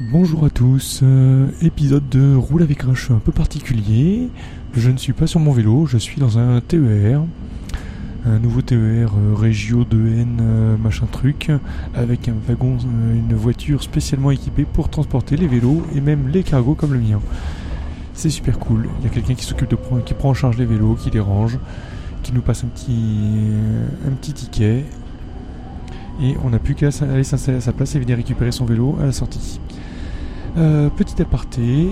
Bonjour à tous, épisode de Roule avec Grincheux un peu particulier. Je ne suis pas sur mon vélo, je suis dans un TER, un nouveau TER Régio 2N machin truc, avec un wagon, une voiture spécialement équipée pour transporter les vélos et même les cargos comme le mien. C'est super cool, il y a quelqu'un qui s'occupe qui prend en charge les vélos, qui les range, qui nous passe un petit ticket. Et on n'a plus qu'à aller s'installer à sa place et venir récupérer son vélo à la sortie. Petit aparté,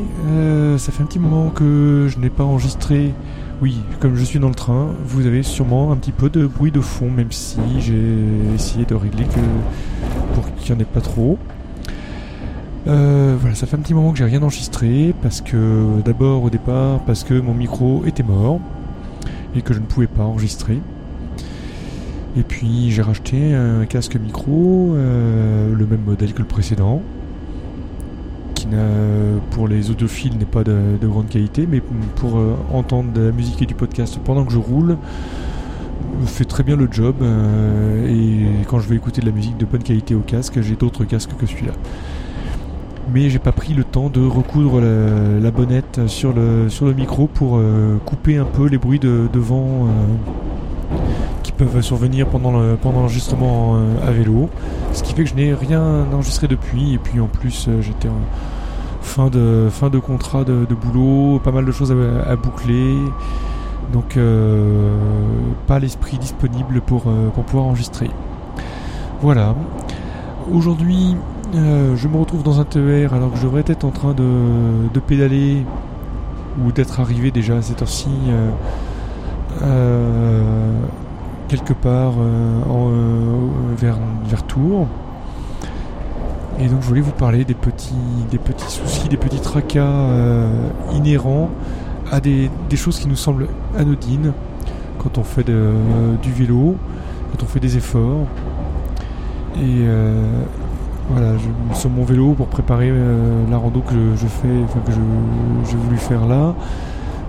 ça fait un petit moment que je n'ai pas enregistré. Oui, comme je suis dans le train, vous avez sûrement un petit peu de bruit de fond, même si j'ai essayé de régler pour qu'il n'y en ait pas trop. Voilà, ça fait un petit moment que j'ai rien enregistré, parce que d'abord au départ, parce que mon micro était mort et que je ne pouvais pas enregistrer. Et puis j'ai racheté un casque micro, le même modèle que le précédent, qui pour les audiophiles n'est pas de grande qualité, mais pour entendre de la musique et du podcast pendant que je roule, fait très bien le job, et quand je veux écouter de la musique de bonne qualité au casque, j'ai d'autres casques que celui-là. Mais j'ai pas pris le temps de recoudre la bonnette sur le micro pour couper un peu les bruits de vent qui peuvent survenir pendant l'enregistrement à vélo, ce qui fait que je n'ai rien enregistré depuis. Et puis en plus j'étais en fin de contrat de boulot, pas mal de choses à boucler, donc pas l'esprit disponible pour pouvoir enregistrer. Voilà, aujourd'hui je me retrouve dans un TER alors que je devrais être en train de pédaler ou d'être arrivé déjà à cette heure-ci quelque part vers Tours. Et donc je voulais vous parler des petits soucis, des petits tracas inhérents à des choses qui nous semblent anodines quand on fait du vélo, quand on fait des efforts. Et voilà, sur mon vélo pour préparer la rando que je fais, enfin que j'ai voulu faire là,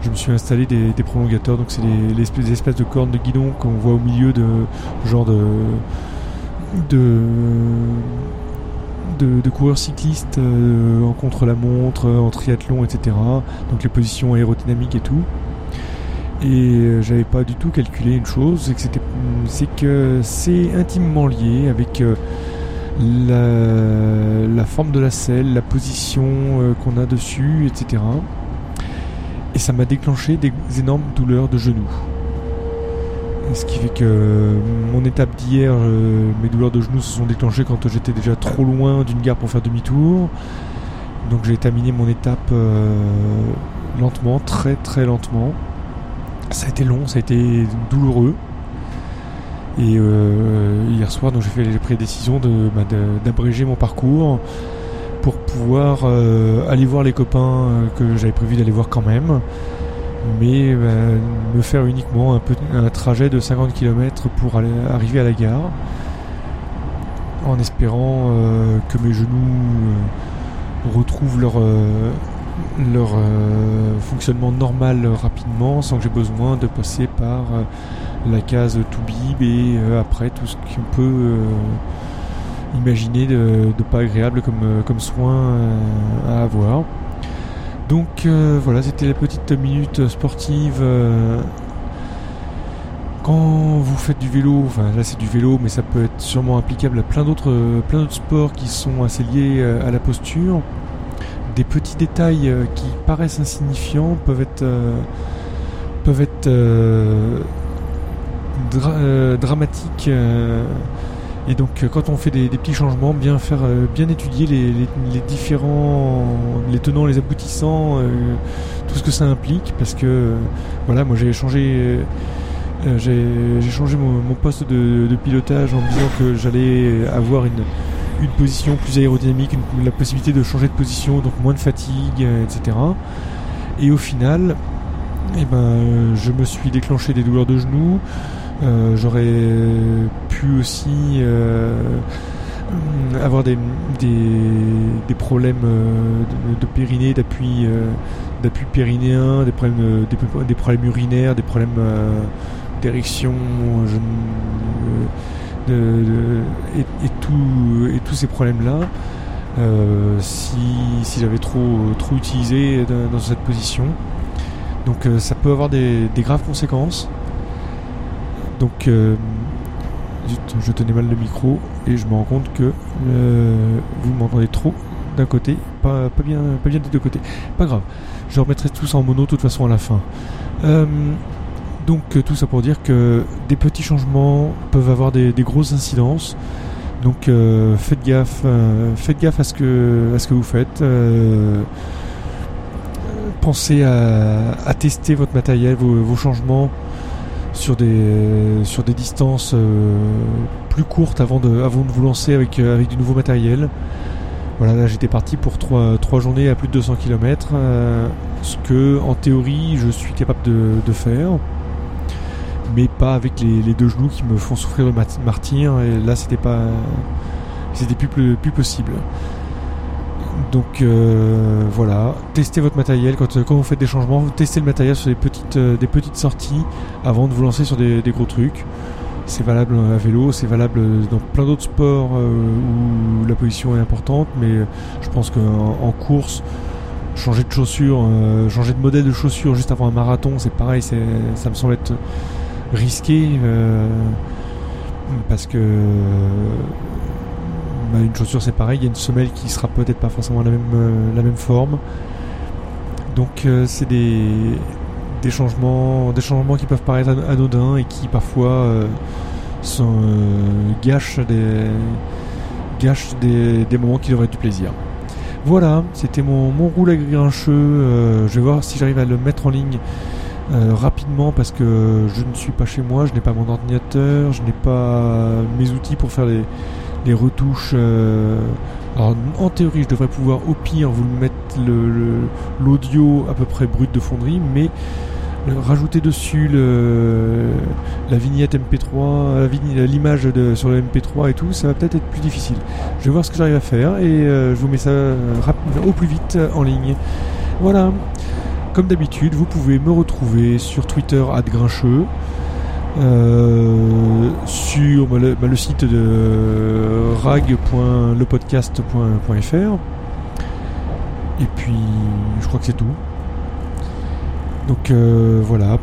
je me suis installé des prolongateurs, donc c'est des espèces de cornes de guidon qu'on voit au milieu de genre de coureurs cyclistes en contre-la-montre, en triathlon, etc. Donc les positions aérodynamiques et tout. Et j'avais pas du tout calculé une chose, c'est que c'est intimement lié avec la forme de la selle, la position qu'on a dessus, etc. Et ça m'a déclenché des énormes douleurs de genoux. Ce qui fait que mon étape d'hier, mes douleurs de genoux se sont déclenchées quand j'étais déjà trop loin d'une gare pour faire demi-tour. Donc j'ai terminé mon étape lentement, très très lentement. Ça a été long, ça a été douloureux. Et hier soir, donc j'ai pris la décision d'abréger mon parcours pour pouvoir aller voir les copains que j'avais prévu d'aller voir quand même, mais me faire uniquement un trajet de 50 km pour arriver à la gare, en espérant que mes genoux retrouvent leur fonctionnement normal rapidement, sans que j'ai besoin de passer par la case toubib et après tout ce qu'on peut imaginer de pas agréable comme soin à avoir. Donc voilà, c'était la petite minute sportive. Quand vous faites du vélo, enfin là c'est du vélo, mais ça peut être sûrement applicable à plein d'autres sports qui sont assez liés à la posture. Des petits détails qui paraissent insignifiants peuvent être dramatiques. Et donc quand on fait des petits changements, bien étudier les différents, les tenants, les aboutissants, tout ce que ça implique, parce que voilà, moi j'ai changé mon poste de pilotage en me disant que j'allais avoir une position plus aérodynamique, la possibilité de changer de position, donc moins de fatigue, etc. Et au final, je me suis déclenché des douleurs de genoux. J'aurais pu aussi avoir des problèmes de périnée, d'appui périnéen, des problèmes urinaires, des problèmes d'érection, et tous ces problèmes-là. si j'avais trop utilisé dans cette position. Donc ça peut avoir des graves conséquences. Donc je tenais mal le micro et je me rends compte que vous m'entendez trop d'un côté, pas bien des deux côtés. Pas grave, je remettrai tout ça en mono de toute façon à la fin. Donc tout ça pour dire que des petits changements peuvent avoir des grosses incidences. Donc faites gaffe à ce que vous faites. Pensez à tester votre matériel, vos changements sur des distances plus courtes avant de vous lancer avec du nouveau matériel. Voilà, là j'étais parti pour 3 journées à plus de 200 km, ce que en théorie je suis capable de faire, mais pas avec les deux genoux qui me font souffrir le martyre, et là c'était plus possible. Donc voilà, testez votre matériel quand vous faites des changements, testez le matériel sur des petites sorties avant de vous lancer sur des gros trucs. C'est valable à vélo, c'est valable dans plein d'autres sports où la position est importante, mais je pense qu'en course, changer de chaussures, changer de modèle de chaussures juste avant un marathon, c'est pareil, ça me semble être risqué, parce que une chaussure c'est pareil, il y a une semelle qui sera peut-être pas forcément la même forme. Donc c'est des changements qui peuvent paraître anodins et qui parfois gâchent des moments qui devraient être du plaisir. Voilà, c'était mon roule grincheux. Je vais voir si j'arrive à le mettre en ligne rapidement, parce que je ne suis pas chez moi, je n'ai pas mon ordinateur, je n'ai pas mes outils pour faire les retouches. Alors en théorie je devrais pouvoir au pire vous mettre l'audio à peu près brut de fonderie, mais rajouter dessus la vignette MP3, l'image sur le MP3 et tout, ça va peut-être être plus difficile. Je vais voir ce que j'arrive à faire et je vous mets ça au plus vite en ligne. Voilà, comme d'habitude vous pouvez me retrouver sur Twitter @grincheux, sur le site de rag.lepodcast.fr, et puis je crois que c'est tout. Donc voilà,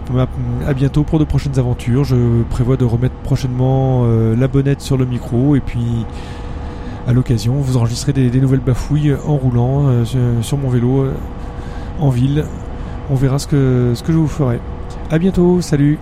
à bientôt pour de prochaines aventures. Je prévois de remettre prochainement la bonnette sur le micro, et puis à l'occasion vous enregistrez des nouvelles bafouilles en roulant sur mon vélo en ville. On verra ce que je vous ferai. À bientôt, salut.